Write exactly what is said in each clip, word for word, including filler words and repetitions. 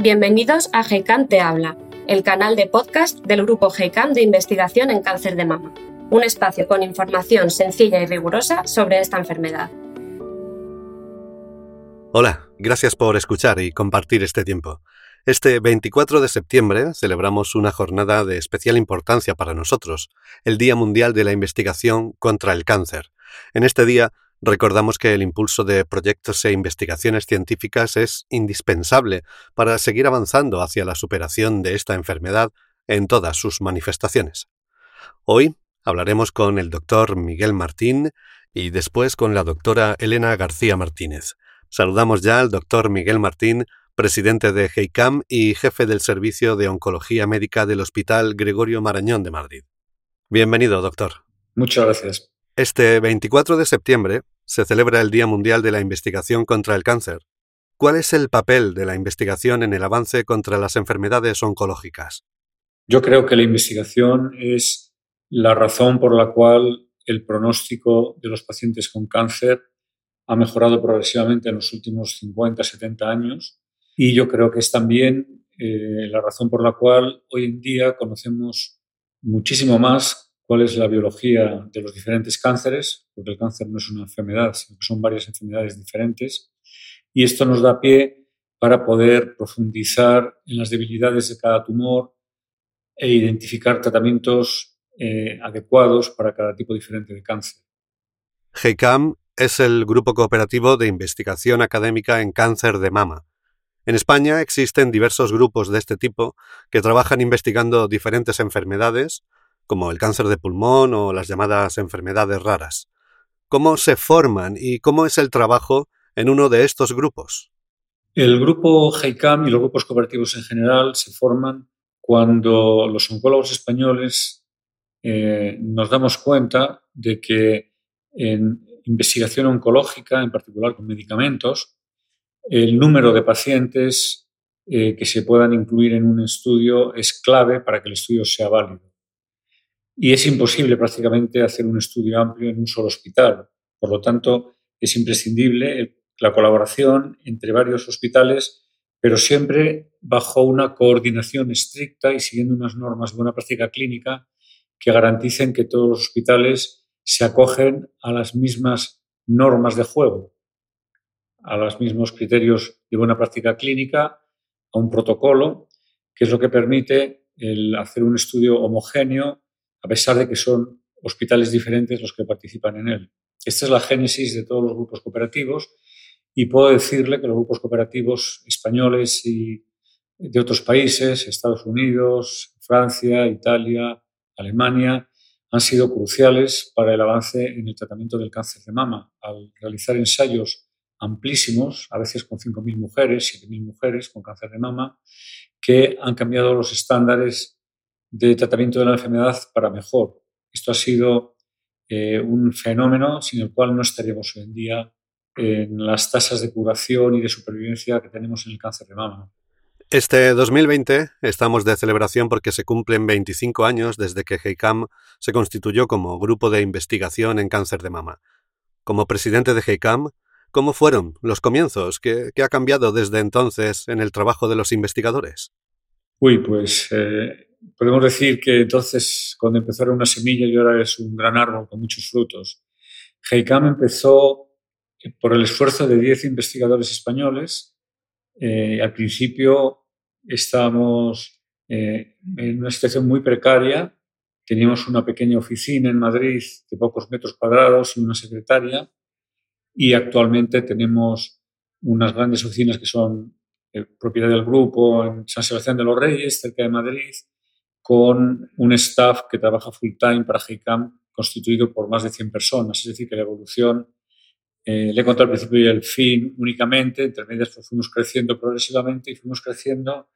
Bienvenidos a GECAM Te Habla, el canal de podcast del Grupo GECAM de Investigación en Cáncer de Mama, un espacio con información sencilla y rigurosa sobre esta enfermedad. Hola, gracias por escuchar y compartir este tiempo. Este veinticuatro de septiembre celebramos una jornada de especial importancia para nosotros, el Día Mundial de la Investigación contra el Cáncer. En este día recordamos que el impulso de proyectos e investigaciones científicas es indispensable para seguir avanzando hacia la superación de esta enfermedad en todas sus manifestaciones. Hoy hablaremos con el doctor Miguel Martín y después con la doctora Elena García Martínez. Saludamos ya al doctor Miguel Martín, presidente de GEICAM y jefe del Servicio de Oncología Médica del Hospital Gregorio Marañón de Madrid. Bienvenido, doctor. Muchas gracias. Este veinticuatro de septiembre se celebra el Día Mundial de la Investigación contra el Cáncer. ¿Cuál es el papel de la investigación en el avance contra las enfermedades oncológicas? Yo creo que la investigación es la razón por la cual el pronóstico de los pacientes con cáncer ha mejorado progresivamente en los últimos cincuenta, setenta años. Y yo creo que es también eh, la razón por la cual hoy en día conocemos muchísimo más cuál es la biología de los diferentes cánceres, porque el cáncer no es una enfermedad, sino que son varias enfermedades diferentes. Y esto nos da pie para poder profundizar en las debilidades de cada tumor e identificar tratamientos eh, adecuados para cada tipo diferente de cáncer. GEICAM es el Grupo Cooperativo de Investigación Académica en Cáncer de Mama. En España existen diversos grupos de este tipo que trabajan investigando diferentes enfermedades, como el cáncer de pulmón o las llamadas enfermedades raras. ¿Cómo se forman y cómo es el trabajo en uno de estos grupos? El grupo GEICAM y los grupos cooperativos en general se forman cuando los oncólogos españoles eh, nos damos cuenta de que en investigación oncológica, en particular con medicamentos, el número de pacientes eh, que se puedan incluir en un estudio es clave para que el estudio sea válido. Y es imposible prácticamente hacer un estudio amplio en un solo hospital. Por lo tanto, es imprescindible el, la colaboración entre varios hospitales, pero siempre bajo una coordinación estricta y siguiendo unas normas de buena práctica clínica que garanticen que todos los hospitales se acogen a las mismas normas de juego, a los mismos criterios de buena práctica clínica, a un protocolo, que es lo que permite el hacer un estudio homogéneo, a pesar de que son hospitales diferentes los que participan en él. Esta es la génesis de todos los grupos cooperativos y puedo decirle que los grupos cooperativos españoles y de otros países, Estados Unidos, Francia, Italia, Alemania, han sido cruciales para el avance en el tratamiento del cáncer de mama, al realizar ensayos amplísimos, a veces con cinco mil mujeres, siete mil mujeres con cáncer de mama, que han cambiado los estándares de tratamiento de la enfermedad para mejor. Esto ha sido eh, un fenómeno sin el cual no estaríamos hoy en día en las tasas de curación y de supervivencia que tenemos en el cáncer de mama. Este dos mil veinte estamos de celebración porque se cumplen veinticinco años desde que GEICAM se constituyó como Grupo de Investigación en Cáncer de Mama. Como presidente de GEICAM, ¿cómo fueron los comienzos? ¿Qué, qué ha cambiado desde entonces en el trabajo de los investigadores? Uy, pues eh, podemos decir que entonces, cuando empezó, era una semilla y ahora es un gran árbol con muchos frutos. GEICAM empezó por el esfuerzo de diez investigadores españoles. Eh, al principio estábamos eh, en una situación muy precaria. Teníamos una pequeña oficina en Madrid de pocos metros cuadrados y una secretaria. Y actualmente tenemos unas grandes oficinas que son eh, propiedad del grupo en San Sebastián de los Reyes, cerca de Madrid, con un staff que trabaja full time para GEICAM constituido por más de cien personas. Es decir, que la evolución, eh, le he contado al principio y al fin únicamente, entre medias pues, fuimos creciendo progresivamente y fuimos creciendo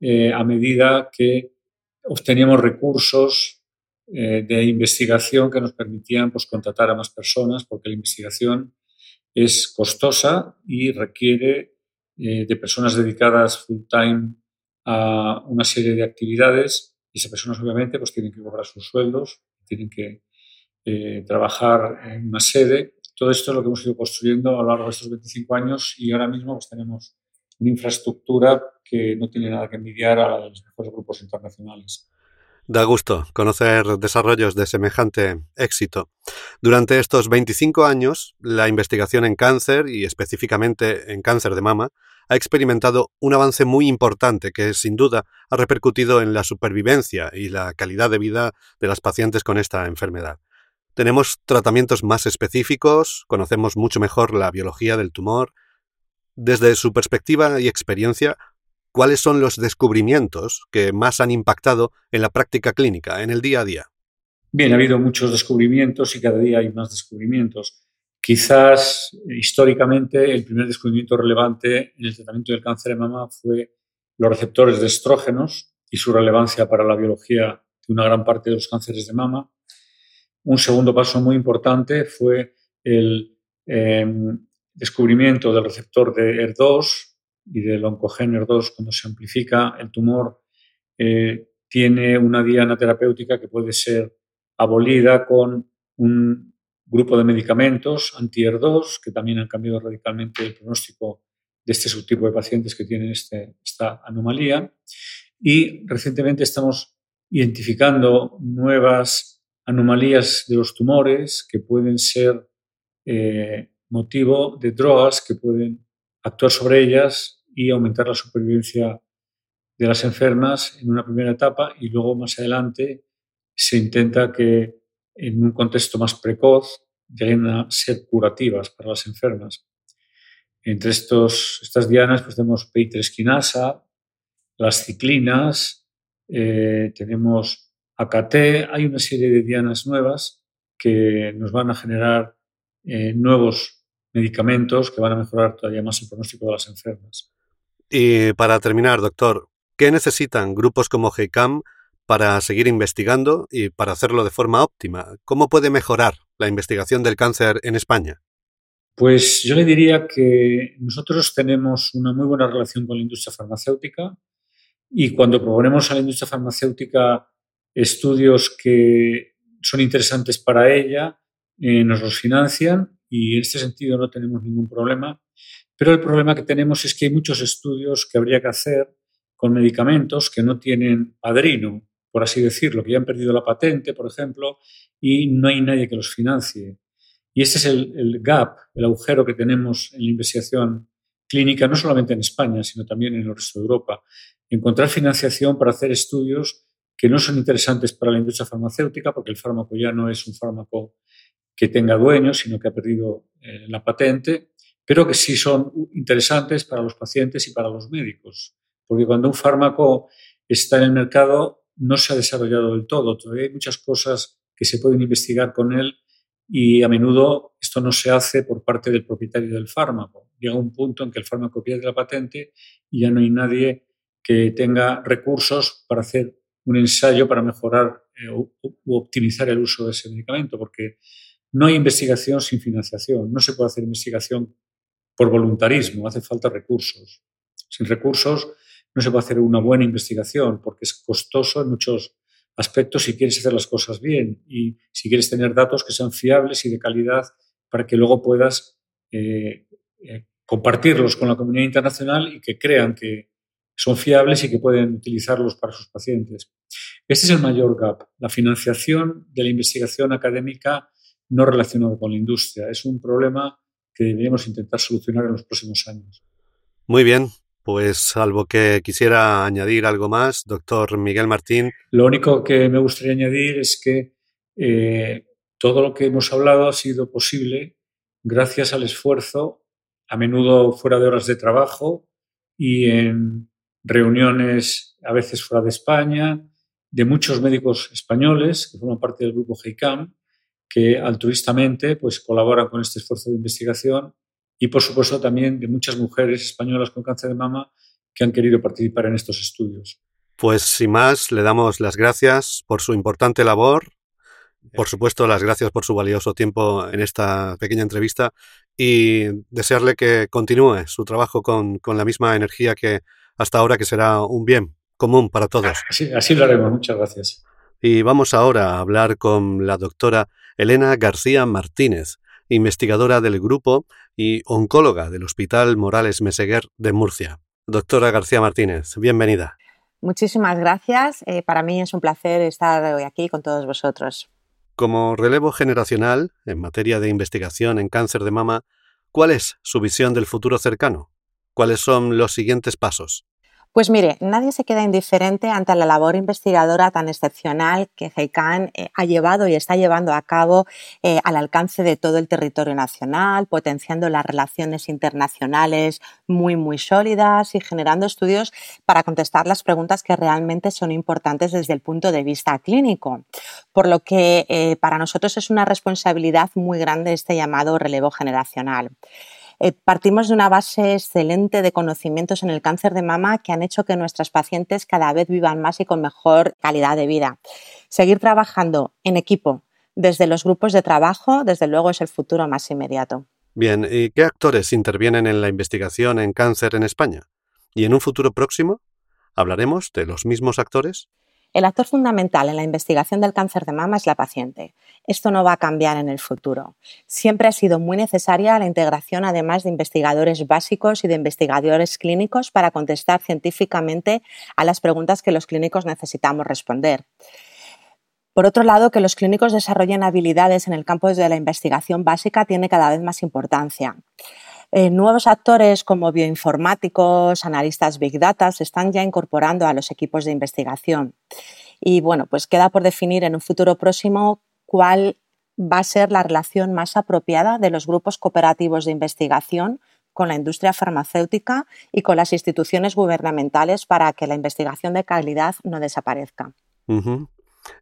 eh, a medida que obteníamos recursos eh, de investigación que nos permitían pues, contratar a más personas, porque la investigación es costosa y requiere eh, de personas dedicadas full time a una serie de actividades. Y esas personas obviamente pues, tienen que cobrar sus sueldos, tienen que eh, trabajar en una sede. Todo esto es lo que hemos ido construyendo a lo largo de estos veinticinco años y ahora mismo pues, tenemos una infraestructura que no tiene nada que envidiar a los mejores grupos internacionales. Da gusto conocer desarrollos de semejante éxito. Durante estos veinticinco años, la investigación en cáncer, y específicamente en cáncer de mama, ha experimentado un avance muy importante que, sin duda, ha repercutido en la supervivencia y la calidad de vida de las pacientes con esta enfermedad. Tenemos tratamientos más específicos, conocemos mucho mejor la biología del tumor. Desde su perspectiva y experiencia, ¿cuáles son los descubrimientos que más han impactado en la práctica clínica, en el día a día? Bien, ha habido muchos descubrimientos y cada día hay más descubrimientos. Quizás, históricamente, el primer descubrimiento relevante en el tratamiento del cáncer de mama fue los receptores de estrógenos y su relevancia para la biología de una gran parte de los cánceres de mama. Un segundo paso muy importante fue el eh, descubrimiento del receptor de H E R dos y del oncogen H E R dos. Cuando se amplifica el tumor, eh, tiene una diana terapéutica que puede ser abolida con un grupo de medicamentos anti-H E R dos que también han cambiado radicalmente el pronóstico de este subtipo de pacientes que tienen este, esta anomalía. Y recientemente estamos identificando nuevas anomalías de los tumores que pueden ser eh, motivo de drogas que pueden actuar sobre ellas y aumentar la supervivencia de las enfermas en una primera etapa, y luego más adelante se intenta que en un contexto más precoz, lleguen a ser curativas para las enfermas. Entre estos, estas dianas pues tenemos P I tres quinasa, las ciclinas, eh, tenemos A K T, hay una serie de dianas nuevas que nos van a generar eh, nuevos medicamentos que van a mejorar todavía más el pronóstico de las enfermas. Y para terminar, doctor, ¿qué necesitan grupos como GEICAM para seguir investigando y para hacerlo de forma óptima? ¿Cómo puede mejorar la investigación del cáncer en España? Pues yo le diría que nosotros tenemos una muy buena relación con la industria farmacéutica, y cuando proponemos a la industria farmacéutica estudios que son interesantes para ella, eh, nos los financian, y en este sentido no tenemos ningún problema. Pero el problema que tenemos es que hay muchos estudios que habría que hacer con medicamentos que no tienen padrino, por así decirlo, que ya han perdido la patente, por ejemplo, y no hay nadie que los financie. Y ese es el, el gap, el agujero que tenemos en la investigación clínica, no solamente en España, sino también en el resto de Europa. Encontrar financiación para hacer estudios que no son interesantes para la industria farmacéutica, porque el fármaco ya no es un fármaco que tenga dueño, sino que ha perdido eh, la patente, pero que sí son interesantes para los pacientes y para los médicos. Porque cuando un fármaco está en el mercado, no se ha desarrollado del todo. Todavía hay muchas cosas que se pueden investigar con él, y a menudo esto no se hace por parte del propietario del fármaco. Llega un punto en que el fármaco pierde la patente y ya no hay nadie que tenga recursos para hacer un ensayo para mejorar eh, u, u optimizar el uso de ese medicamento, porque no hay investigación sin financiación. No se puede hacer investigación por voluntarismo, hace falta recursos. Sin recursos no se puede hacer una buena investigación, porque es costoso en muchos aspectos si quieres hacer las cosas bien y si quieres tener datos que sean fiables y de calidad para que luego puedas eh, eh, compartirlos con la comunidad internacional y que crean que son fiables y que pueden utilizarlos para sus pacientes. Este es el mayor gap, la financiación de la investigación académica no relacionada con la industria. Es un problema que deberíamos intentar solucionar en los próximos años. Muy bien. Pues salvo que quisiera añadir algo más, doctor Miguel Martín. Lo único que me gustaría añadir es que eh, todo lo que hemos hablado ha sido posible gracias al esfuerzo, a menudo fuera de horas de trabajo y en reuniones a veces fuera de España, de muchos médicos españoles que forman parte del grupo GEICAM, que altruistamente pues, colaboran con este esfuerzo de investigación. Y, por supuesto, también de muchas mujeres españolas con cáncer de mama que han querido participar en estos estudios. Pues, sin más, le damos las gracias por su importante labor. Por supuesto, las gracias por su valioso tiempo en esta pequeña entrevista y desearle que continúe su trabajo con, con la misma energía que hasta ahora, que será un bien común para todos. Así, así lo haremos. Muchas gracias. Y vamos ahora a hablar con la doctora Elena García Martínez, investigadora del grupo y oncóloga del Hospital Morales Meseguer de Murcia. Doctora García Martínez, bienvenida. Muchísimas gracias. Eh, para mí es un placer estar hoy aquí con todos vosotros. Como relevo generacional en materia de investigación en cáncer de mama, ¿cuál es su visión del futuro cercano? ¿Cuáles son los siguientes pasos? Pues mire, nadie se queda indiferente ante la labor investigadora tan excepcional que GEICAM ha llevado y está llevando a cabo eh, al alcance de todo el territorio nacional, potenciando las relaciones internacionales muy, muy sólidas y generando estudios para contestar las preguntas que realmente son importantes desde el punto de vista clínico. Por lo que eh, para nosotros es una responsabilidad muy grande este llamado relevo generacional. Eh, partimos de una base excelente de conocimientos en el cáncer de mama que han hecho que nuestras pacientes cada vez vivan más y con mejor calidad de vida. Seguir trabajando en equipo desde los grupos de trabajo, desde luego, es el futuro más inmediato. Bien, ¿y qué actores intervienen en la investigación en cáncer en España? ¿Y en un futuro próximo hablaremos de los mismos actores? El actor fundamental en la investigación del cáncer de mama es la paciente. Esto no va a cambiar en el futuro. Siempre ha sido muy necesaria la integración, además, de investigadores básicos y de investigadores clínicos para contestar científicamente a las preguntas que los clínicos necesitamos responder. Por otro lado, que los clínicos desarrollen habilidades en el campo de la investigación básica tiene cada vez más importancia. Eh, nuevos actores como bioinformáticos, analistas Big Data se están ya incorporando a los equipos de investigación. Y bueno, pues queda por definir en un futuro próximo cuál va a ser la relación más apropiada de los grupos cooperativos de investigación con la industria farmacéutica y con las instituciones gubernamentales para que la investigación de calidad no desaparezca. Uh-huh.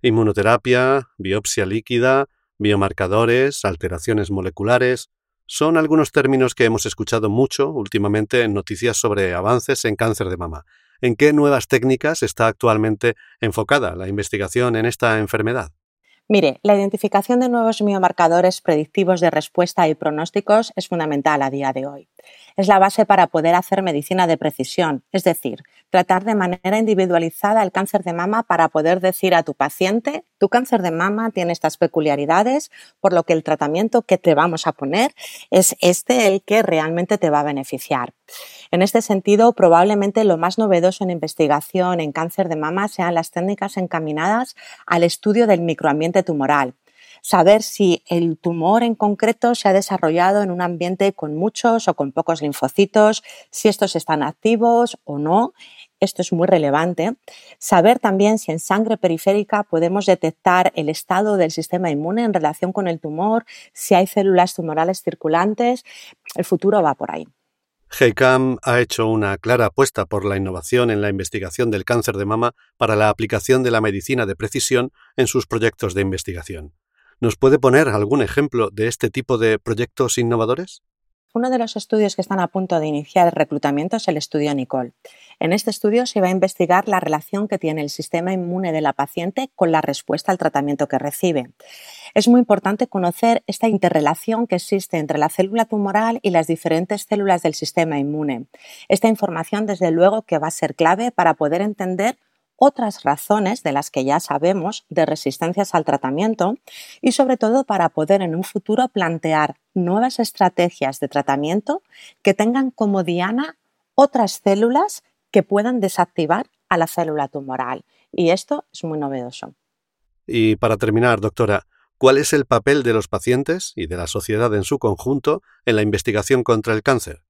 Inmunoterapia, biopsia líquida, biomarcadores, alteraciones moleculares... Son algunos términos que hemos escuchado mucho últimamente en noticias sobre avances en cáncer de mama. ¿En qué nuevas técnicas está actualmente enfocada la investigación en esta enfermedad? Mire, la identificación de nuevos biomarcadores predictivos de respuesta y pronósticos es fundamental a día de hoy. Es la base para poder hacer medicina de precisión, es decir, tratar de manera individualizada el cáncer de mama para poder decir a tu paciente: tu cáncer de mama tiene estas peculiaridades, por lo que el tratamiento que te vamos a poner es este el que realmente te va a beneficiar. En este sentido, probablemente lo más novedoso en investigación en cáncer de mama sean las técnicas encaminadas al estudio del microambiente tumoral. Saber si el tumor en concreto se ha desarrollado en un ambiente con muchos o con pocos linfocitos, si estos están activos o no. Esto es muy relevante. Saber también si en sangre periférica podemos detectar el estado del sistema inmune en relación con el tumor, si hay células tumorales circulantes. El futuro va por ahí. GEICAM ha hecho una clara apuesta por la innovación en la investigación del cáncer de mama para la aplicación de la medicina de precisión en sus proyectos de investigación. ¿Nos puede poner algún ejemplo de este tipo de proyectos innovadores? Uno de los estudios que están a punto de iniciar el reclutamiento es el estudio Nicole. En este estudio se va a investigar la relación que tiene el sistema inmune de la paciente con la respuesta al tratamiento que recibe. Es muy importante conocer esta interrelación que existe entre la célula tumoral y las diferentes células del sistema inmune. Esta información, desde luego, que va a ser clave para poder entender otras razones de las que ya sabemos de resistencias al tratamiento y, sobre todo, para poder en un futuro plantear nuevas estrategias de tratamiento que tengan como diana otras células que puedan desactivar a la célula tumoral. Y esto es muy novedoso. Y para terminar, doctora, ¿cuál es el papel de los pacientes y de la sociedad en su conjunto en la investigación contra el cáncer?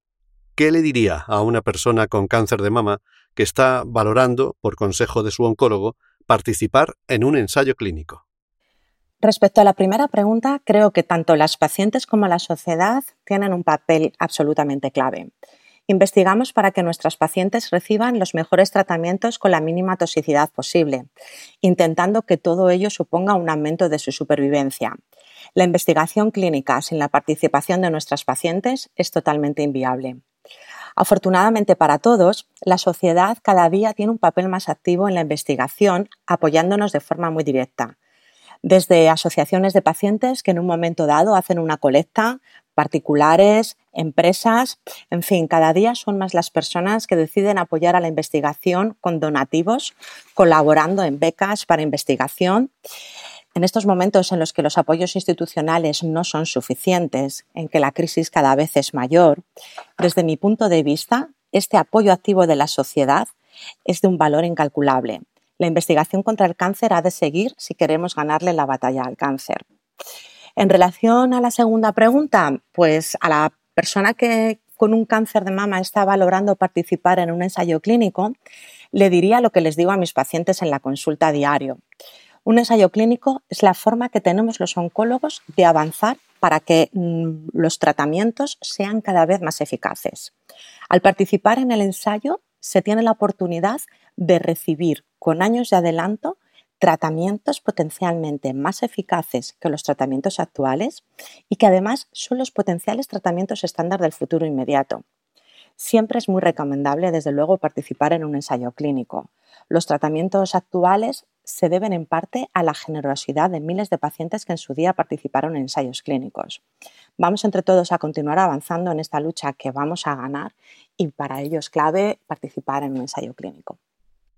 ¿Qué le diría a una persona con cáncer de mama que está valorando, por consejo de su oncólogo, participar en un ensayo clínico? Respecto a la primera pregunta, creo que tanto las pacientes como la sociedad tienen un papel absolutamente clave. Investigamos para que nuestras pacientes reciban los mejores tratamientos con la mínima toxicidad posible, intentando que todo ello suponga un aumento de su supervivencia. La investigación clínica sin la participación de nuestras pacientes es totalmente inviable. Afortunadamente para todos, la sociedad cada día tiene un papel más activo en la investigación, apoyándonos de forma muy directa. Desde asociaciones de pacientes que en un momento dado hacen una colecta, particulares, empresas, en fin, cada día son más las personas que deciden apoyar a la investigación con donativos, colaborando en becas para investigación. En estos momentos en los que los apoyos institucionales no son suficientes, en que la crisis cada vez es mayor, desde mi punto de vista, este apoyo activo de la sociedad es de un valor incalculable. La investigación contra el cáncer ha de seguir si queremos ganarle la batalla al cáncer. En relación a la segunda pregunta, pues a la persona que con un cáncer de mama está valorando participar en un ensayo clínico, le diría lo que les digo a mis pacientes en la consulta diario. Un ensayo clínico es la forma que tenemos los oncólogos de avanzar para que los tratamientos sean cada vez más eficaces. Al participar en el ensayo se tiene la oportunidad de recibir con años de adelanto tratamientos potencialmente más eficaces que los tratamientos actuales y que además son los potenciales tratamientos estándar del futuro inmediato. Siempre es muy recomendable, desde luego, participar en un ensayo clínico. Los tratamientos actuales se deben en parte a la generosidad de miles de pacientes que en su día participaron en ensayos clínicos. Vamos entre todos a continuar avanzando en esta lucha que vamos a ganar y para ello es clave participar en un ensayo clínico.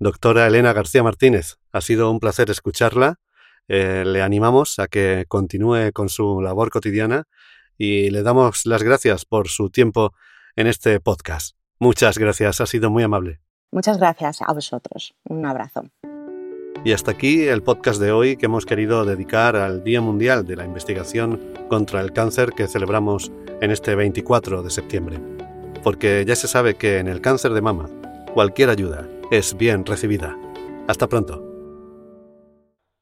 Doctora Elena García Martínez, ha sido un placer escucharla. Eh, le animamos a que continúe con su labor cotidiana y le damos las gracias por su tiempo en este podcast. Muchas gracias, ha sido muy amable. Muchas gracias a vosotros. Un abrazo. Y hasta aquí el podcast de hoy que hemos querido dedicar al Día Mundial de la Investigación contra el Cáncer que celebramos en este veinticuatro de septiembre. Porque ya se sabe que en el cáncer de mama cualquier ayuda es bien recibida. Hasta pronto.